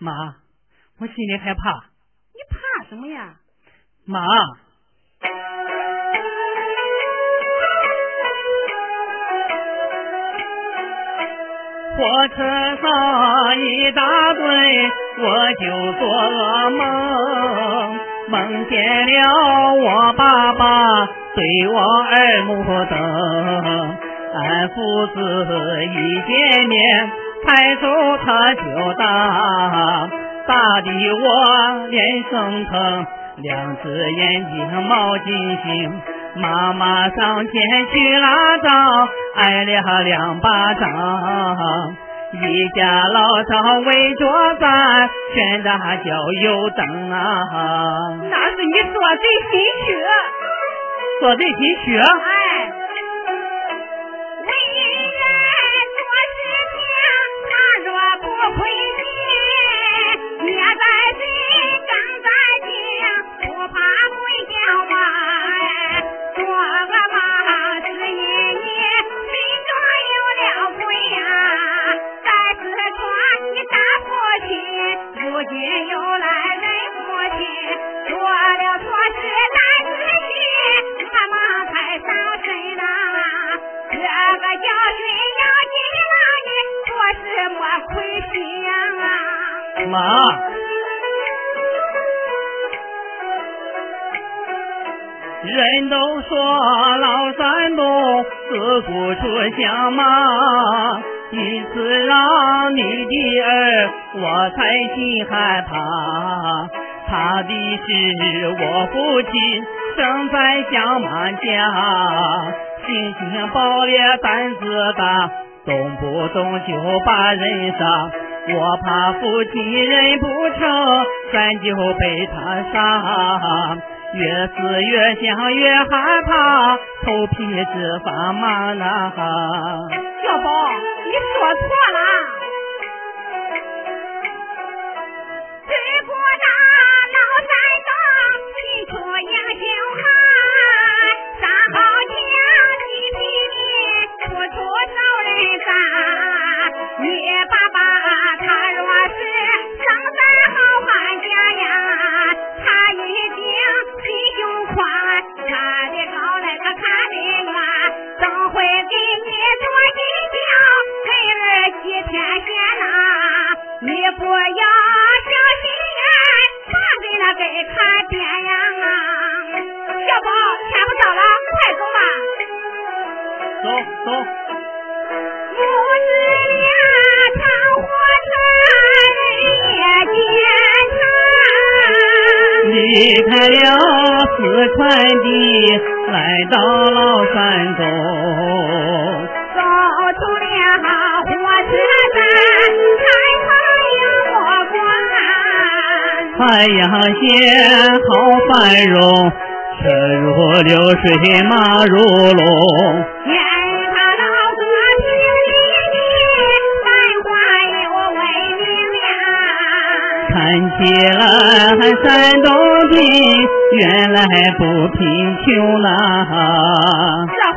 妈，我心里害怕。你怕什么呀？妈。火车上一大堆，我就做噩梦，梦见了我爸爸对我耳目瞪，俺父子一见面，抬手他就打，打的我脸生疼，两只眼睛冒金星。妈妈上前去拉倒，挨了两巴掌，一家老少围着咱，拳打脚又蹬啊！那是你做贼心虚，做贼心虚。哎，为人做事情，他若不亏心，捏在嘴，刚在心，不怕回家晚。做个妈子爷爷，心中有了亏呀，再次说你大父亲，如今又来认父亲，做了错事难自己，妈妈才伤身呐。这个教训要紧啊，你做事莫亏心呀。妈，人都说老山东自古出响马，因此让你的儿我才心害怕，他的是我父亲生在响马家，心情暴烈胆子大，动不动就把人杀，我怕父亲人不成，咱就被他杀，越思越想越害怕，头皮直发麻呐！小宝，你说错了，对不着老三公，你出英雄汉，三好将你比你不出招人渣，你爸爸他若是生在好汉家呀，他一定。他的高来个看的远，总会给你做计较，给儿几天闲呐，你不要小心眼，怕给那给看扁呀。小宝，天不早了，快走吧。走走。母子俩趟火车，人也见长。离开了四川的，来到老山东，走出了火车站，看太阳阳光，太阳线好繁荣，车如流水马如龙，眼看老哥平地，繁华又为明亮，看起来山东的原来不贫穷啦！这回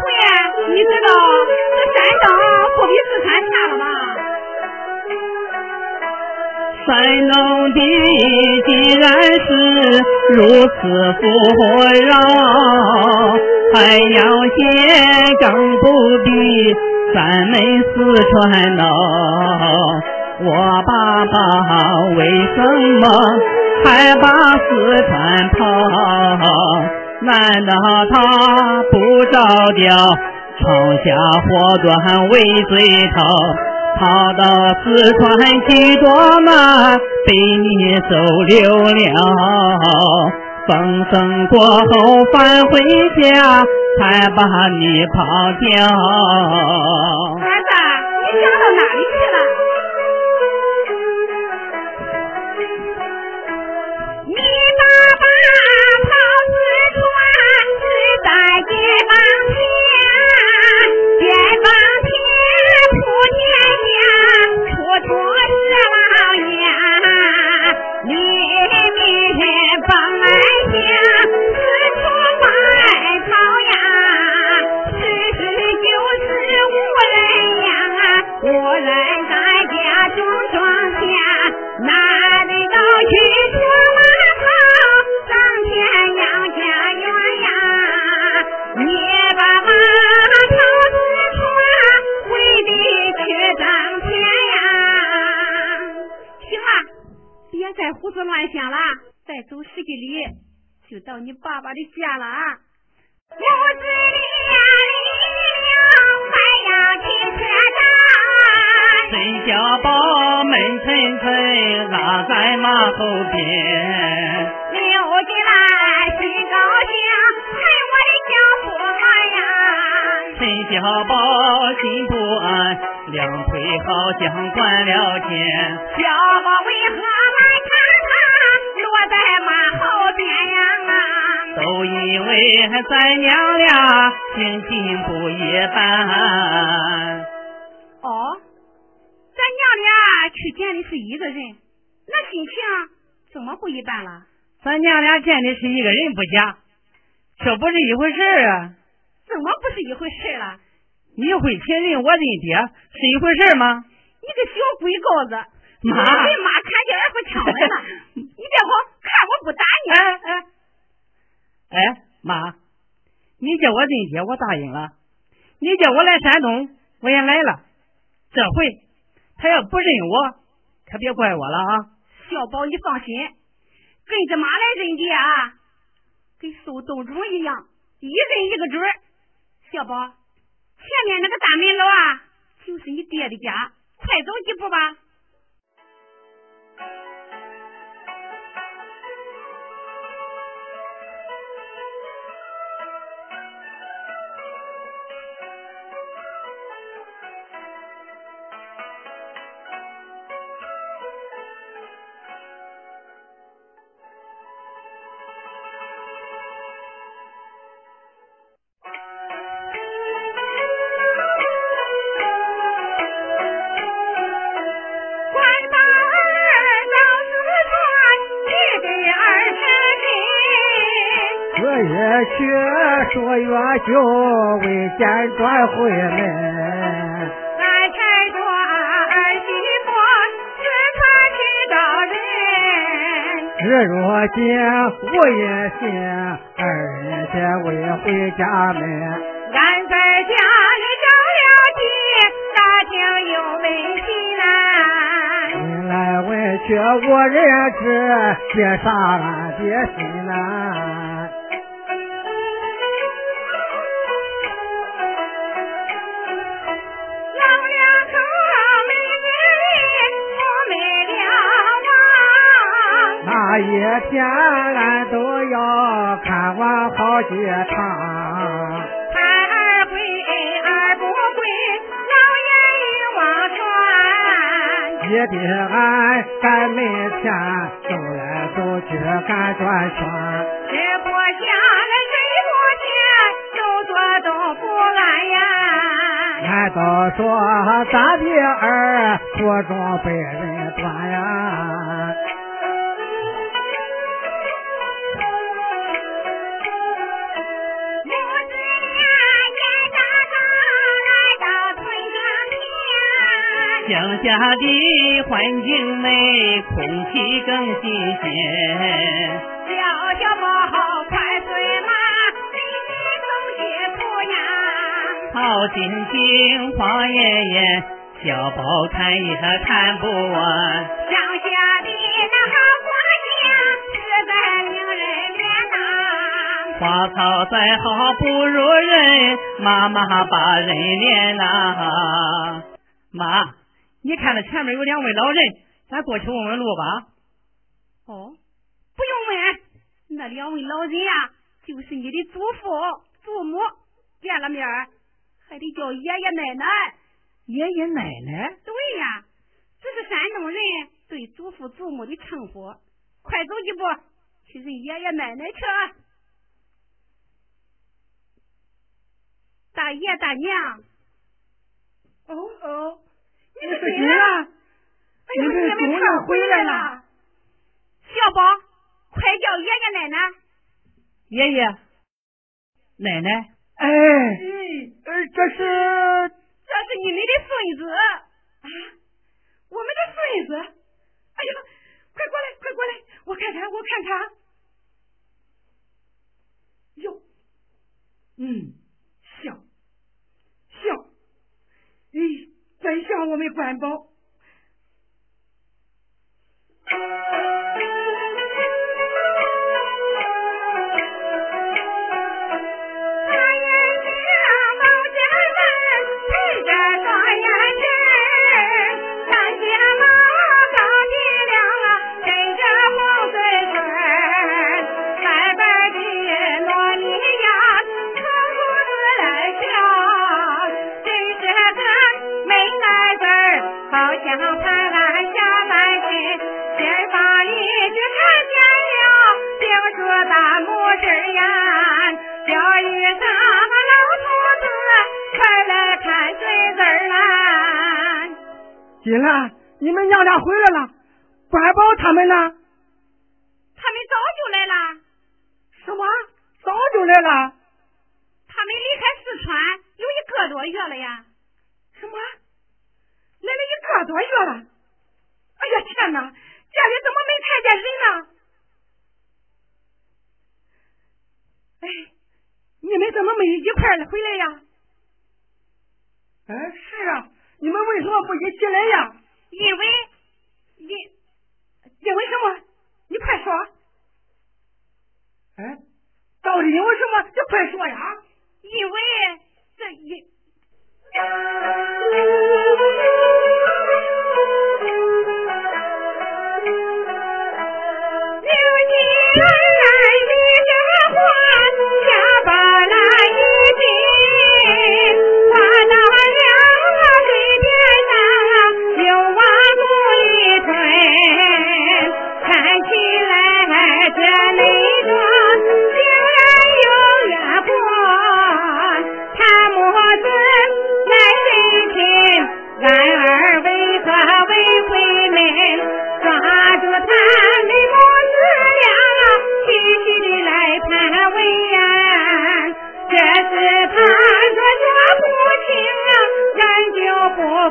你知道这山东不比四川差了吗？山东的既然是如此富饶，太阳县更不比咱们四川闹。我爸爸为什么还把四川跑？难道他不着调，闯下祸端为谁逃？逃到四川去多难，被你收留了。风声过后返回家，才把你抛掉。儿子，你想到哪里去了？无人在家种庄稼，别再胡思乱想了，再走10几里就到你爸爸的家了啊！屋子里呀，里呀，快要进车站。 谁家把门抻抻拉在马后边，溜进来真高兴，陪我的脚不安呀。谁家把心不安，两腿好像灌了铅。小宝为何把他落在马后边呀？都因为咱娘俩真心不一般。哦。 咱娘俩去见的是一个人，那心情怎么不一般了？咱娘俩见的是一个人不假，这不是一回事啊！怎么不是一回事了？你会亲人，我认爹，是一回事吗？你个小鬼羔子，妈，被妈看见俺不抢人了，你别跑，看我不打你！哎，妈，你叫我认爹，我答应了；你叫我来山东，我也来了。这回。 他要不认我，可别怪我了啊！小宝，你放心，跟着妈来认爹啊，跟搜洞中一样，一认一个准儿。小宝，前面那个大门楼啊，就是你爹的家，快走几步吧。就为见转回门，俺才说儿媳妇是他知道人。至若今我也信，二人才未回家门。俺在家里着了急，打听有问题啦。问来问去无人知，别杀俺爹心啦。 那一天，俺都要看完好几趟。盼儿归，儿不归，老眼一望穿。急得俺赶门前，走来走去赶转圈。吃不下来，睡不甜，动作都不安呀。难道说咱的儿途中被人断呀？ 乡下的环境美，空气更新鲜。小小猫快随马，你走街铺呀。好心情黄艳艳，小宝看也看不完。乡下的那好光景，实在令人怜呐。花草再好不如人，妈妈把人怜呐。妈。 你看着前面有2位老人，咱过去问问路吧。哦，不用问，那2位老人呀、就是你的祖父、祖母，见了面还得叫爷爷奶奶。爷爷奶奶？对呀、这是山东人对祖父、祖母的称呼。快走几步，去认爷爷奶奶去。大爷大娘。哦哦。 你是谁呀？哎呦，你们全回来了！小宝，快叫爷爷奶奶！爷爷，奶奶，哎，这是你们的孙子啊！我们的孙子！哎呦，快过来，快过来，我看看。哟，像，哎。 真像我们官宝。两盘拦下三军，前方一直看见了兵书三目之眼，叫一声老头子，快来看孙子来。金兰，你们娘俩回来了，管保他们呢？他们早就来了。什么？早就来了？他们离开四川有1个多月了呀。什么？来了1个多月了？哎呀天哪，家里怎么没看见人呢？哎，你们怎么没一块儿回来呀？哎，是啊，你们为什么不一起来呀？因为什么？你快说。哎，到底因为什么？就快说呀。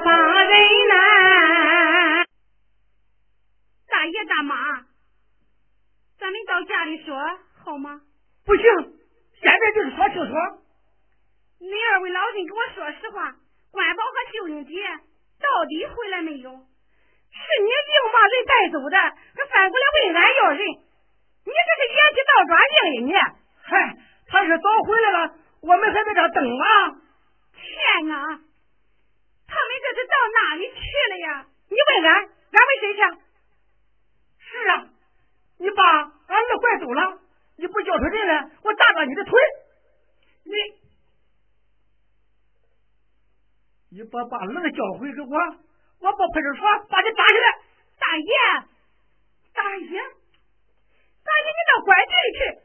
把儿子叫回给我把派出所把你抓起来。大爷，你到官局里去。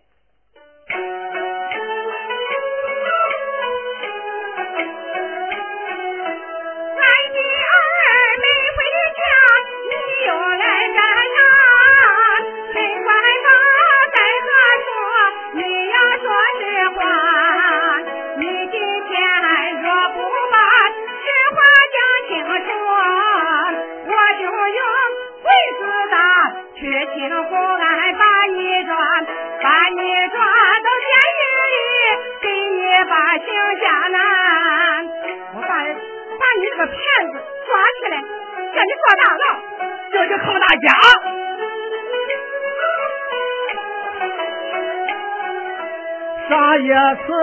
一次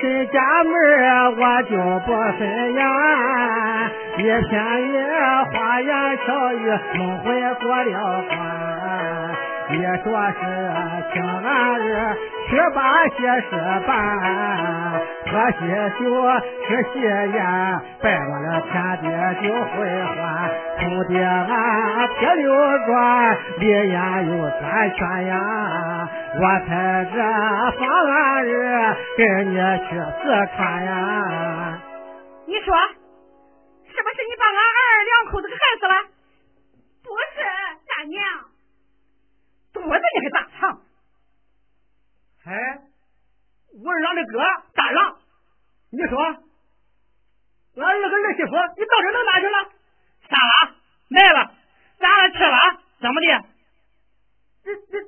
进家门我就不分呀，一片叶花言巧语梦回过了关，也说是请俺儿十八些十八，喝些酒吃些烟，拜完了天爹就回还，土地俺铁流转，烈焰有三圈呀，我才这放俺儿跟你去四川呀。你说是不是你把俺儿两口子给害死了？不是大娘，肚子你给大唱。哎，我二郎的哥大郎，你说俺二个儿媳妇你到底到哪去了？杀了卖了杀了吃了怎么的？这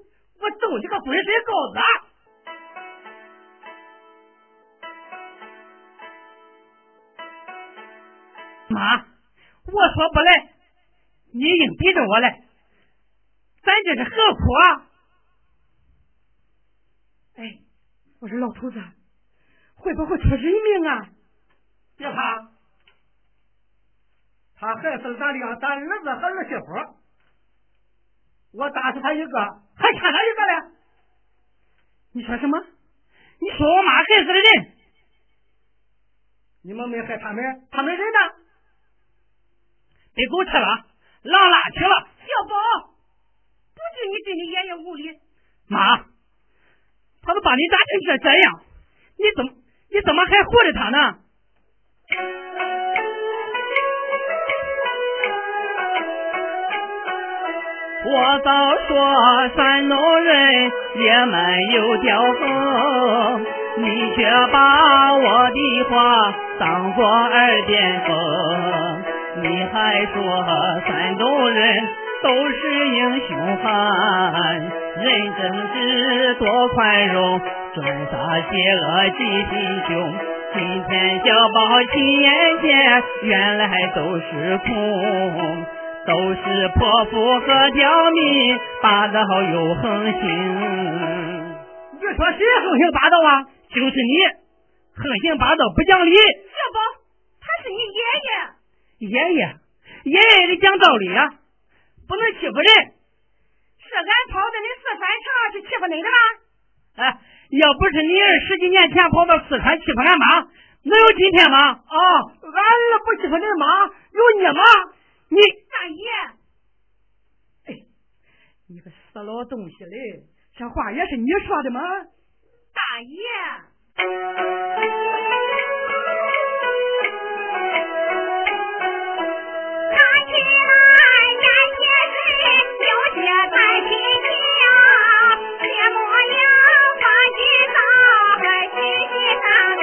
我揍你个浑水狗子！妈，我说不来，你硬逼着我来，咱这是何苦啊？哎，我说老头子，会不会出人命啊？别怕，他害死了咱儿子和儿媳妇，我打死他一个，还砍他一个嘞！你说什么？你说我妈害死了人？你们没害他们，他们人呢？得走吃了，浪哪去了？小宝，不知你对你爷爷无礼。妈，他都把你打成这样，你怎么还护着他呢？我倒说山东人也蛮有屌横，你却把我的话当作耳边风。你还说山东人都是英雄汉，人正直多宽容，转杀邪恶记心胸。今天小宝亲眼见，原来都是空，都是泼妇和刁民，霸道又横行。你说谁横行霸道啊？就是你，横行霸道不讲理。小宝，他是你爷爷。爷爷得讲道理啊，不能欺负人。是俺跑到恁四川城去欺负恁的吗？哎，要不是你二十几年前跑到四川欺负俺妈，能有今天吗？啊，俺儿不欺负恁妈，有你妈。你大爷，哎，你个死老东西嘞！这话也是你说的吗？大爷，看起来俺也是有些太心急，切莫要把你当儿亲戚看看。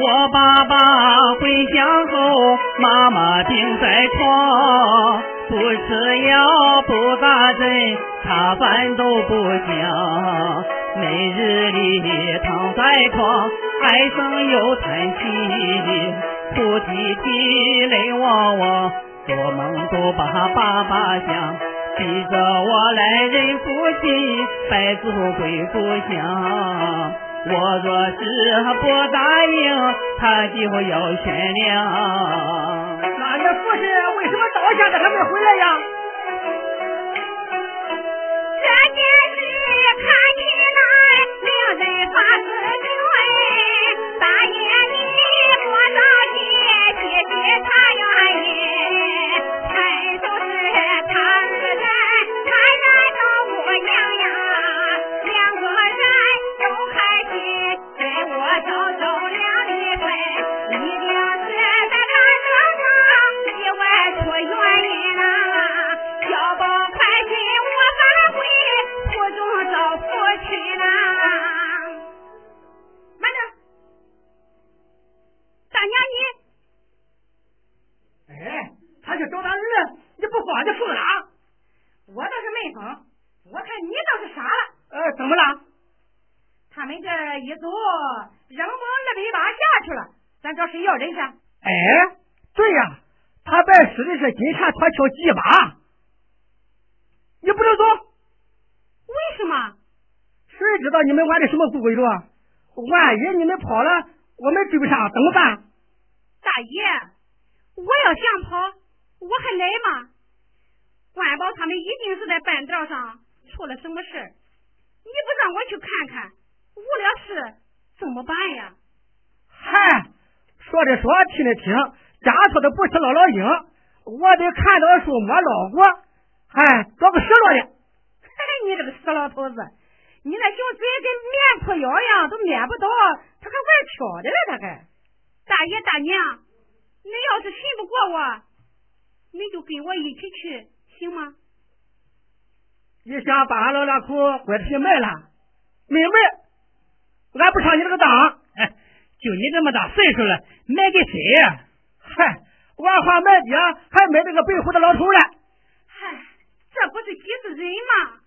我爸爸回乡后，妈妈病在床，不吃药不打针，茶饭都不讲，每日里躺在床，唉声又叹气，哭啼啼泪汪汪，做梦都把爸爸想，逼着我来人夫妻，百足归故乡。我若是不答应，他就要悬梁。那这不是为什么倒下的还没回来呀？这件事看起来令人发指的对，大爷你不着急，其实他愿意，还都是他儿子，他难道我娘呀？两个他们这一族人往那尾巴下去了，咱找谁要人去？哎，对呀、啊，他拜师的是金蝉脱壳鸡巴，你不能走。为什么？谁知道你们玩的什么不归路啊？万一你们跑了，我们追不上怎么办？大爷，我要想跑，我还来吗？万宝他们一定是在半道上出了什么事，你不让我去看看，无聊事怎么办呀？嗨，说着说听着听，家头的不吃老老鹰，我得看到树摸老虎，嗨，找个失落的。你这个死老头子，你那熊嘴跟面裤腰样都面不到，他还玩挑的了，他还。大爷大娘，你要是信不过我，你就跟我一起去，行吗？你想把俺老两口拐皮卖了？没卖，俺不上你这个当。哎，就你这么大岁数了，卖给谁呀？嗨，万花卖蝶还卖那个背后的老头了。嗨，这不是急死人吗？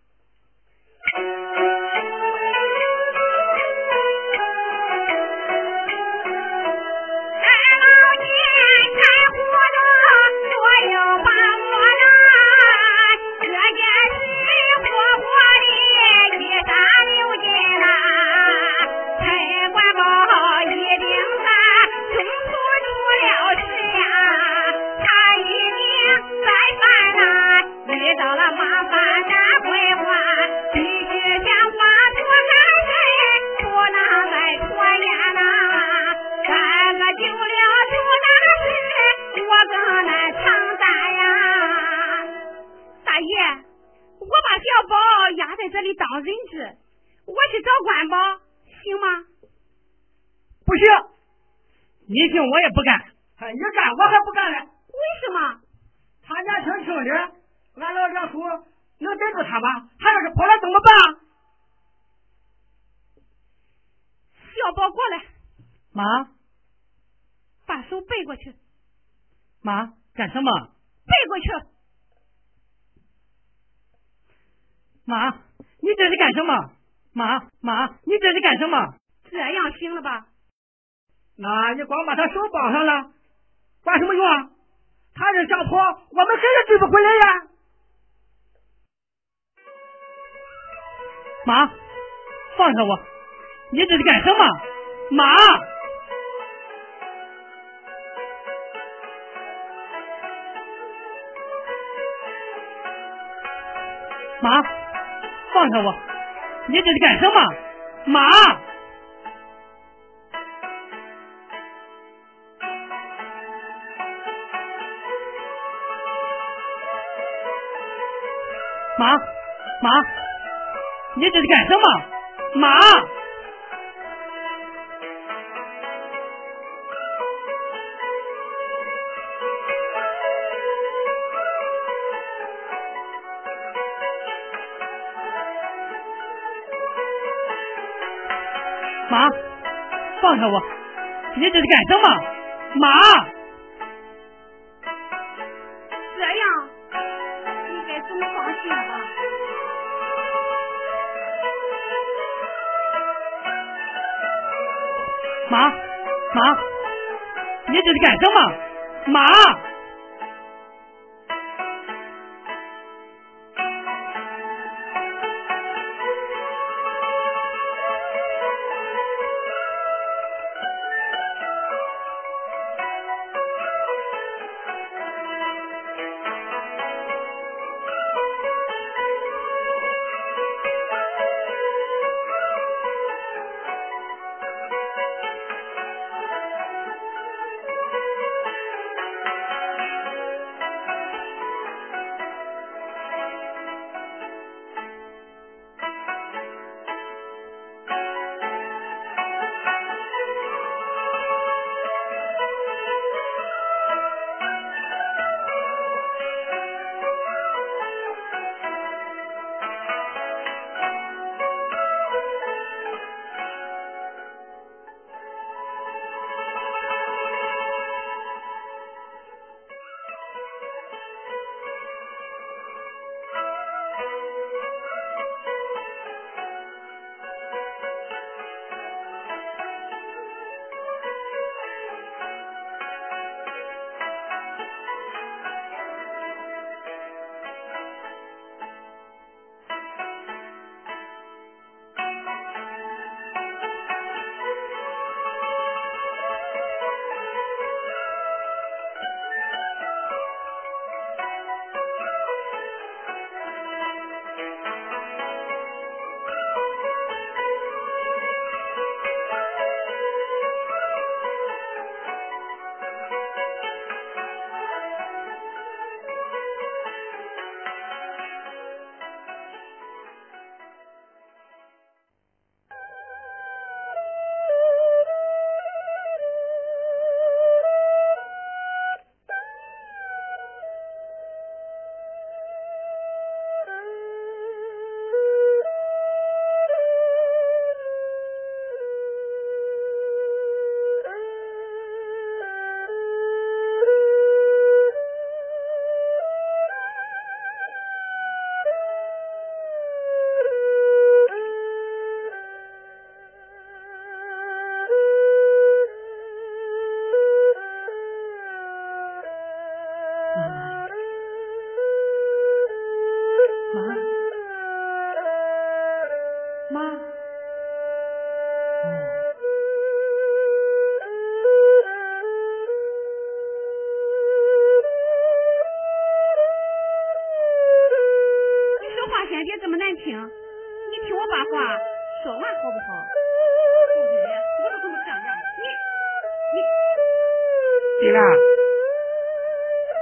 金兰，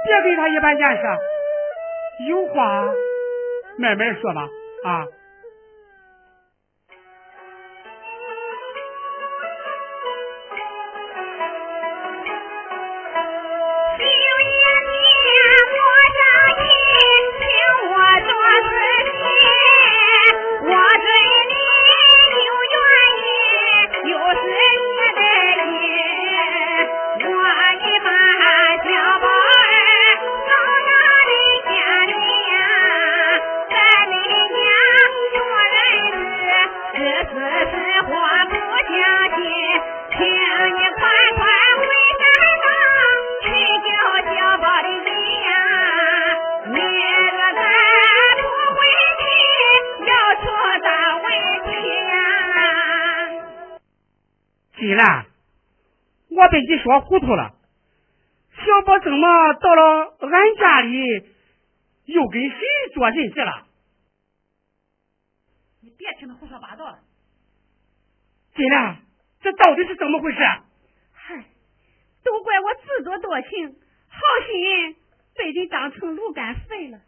别给他一般见识，有话慢慢说吧啊。金兰，我被你说糊涂了，想不怎么到了俺家里又跟谁做人去了？你别听他胡说八道了。金兰，这到底是怎么回事？嗨，都怪我自作多情，好心被人当成驴肝肺了。